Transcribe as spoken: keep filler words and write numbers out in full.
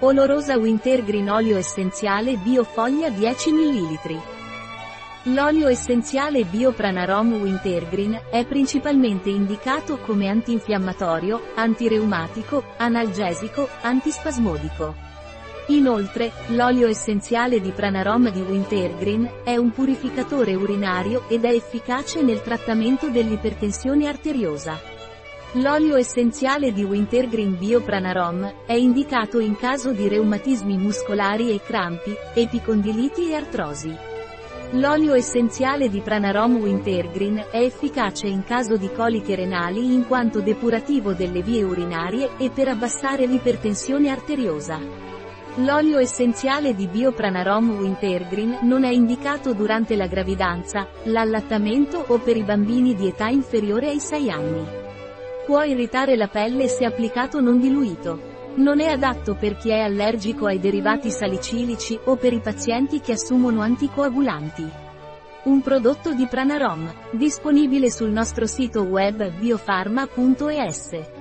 Olorosa Wintergreen Olio Essenziale Bio Foglia dieci millilitri. L'olio essenziale Bio Pranarom Wintergreen è principalmente indicato come antinfiammatorio, antireumatico, analgesico, antispasmodico. Inoltre, l'olio essenziale di Pranarom di Wintergreen è un purificatore urinario ed è efficace nel trattamento dell'ipertensione arteriosa. L'olio essenziale di Wintergreen Bio Pranarom è indicato in caso di reumatismi muscolari e crampi, epicondiliti e artrosi. L'olio essenziale di Pranarom Wintergreen è efficace in caso di coliche renali in quanto depurativo delle vie urinarie e per abbassare l'ipertensione arteriosa. L'olio essenziale di Bio Pranarom Wintergreen non è indicato durante la gravidanza, l'allattamento o per i bambini di età inferiore ai sei anni. Può irritare la pelle se applicato non diluito. Non è adatto per chi è allergico ai derivati salicilici o per i pazienti che assumono anticoagulanti. Un prodotto di Pranarom, disponibile sul nostro sito web biofarma punto es.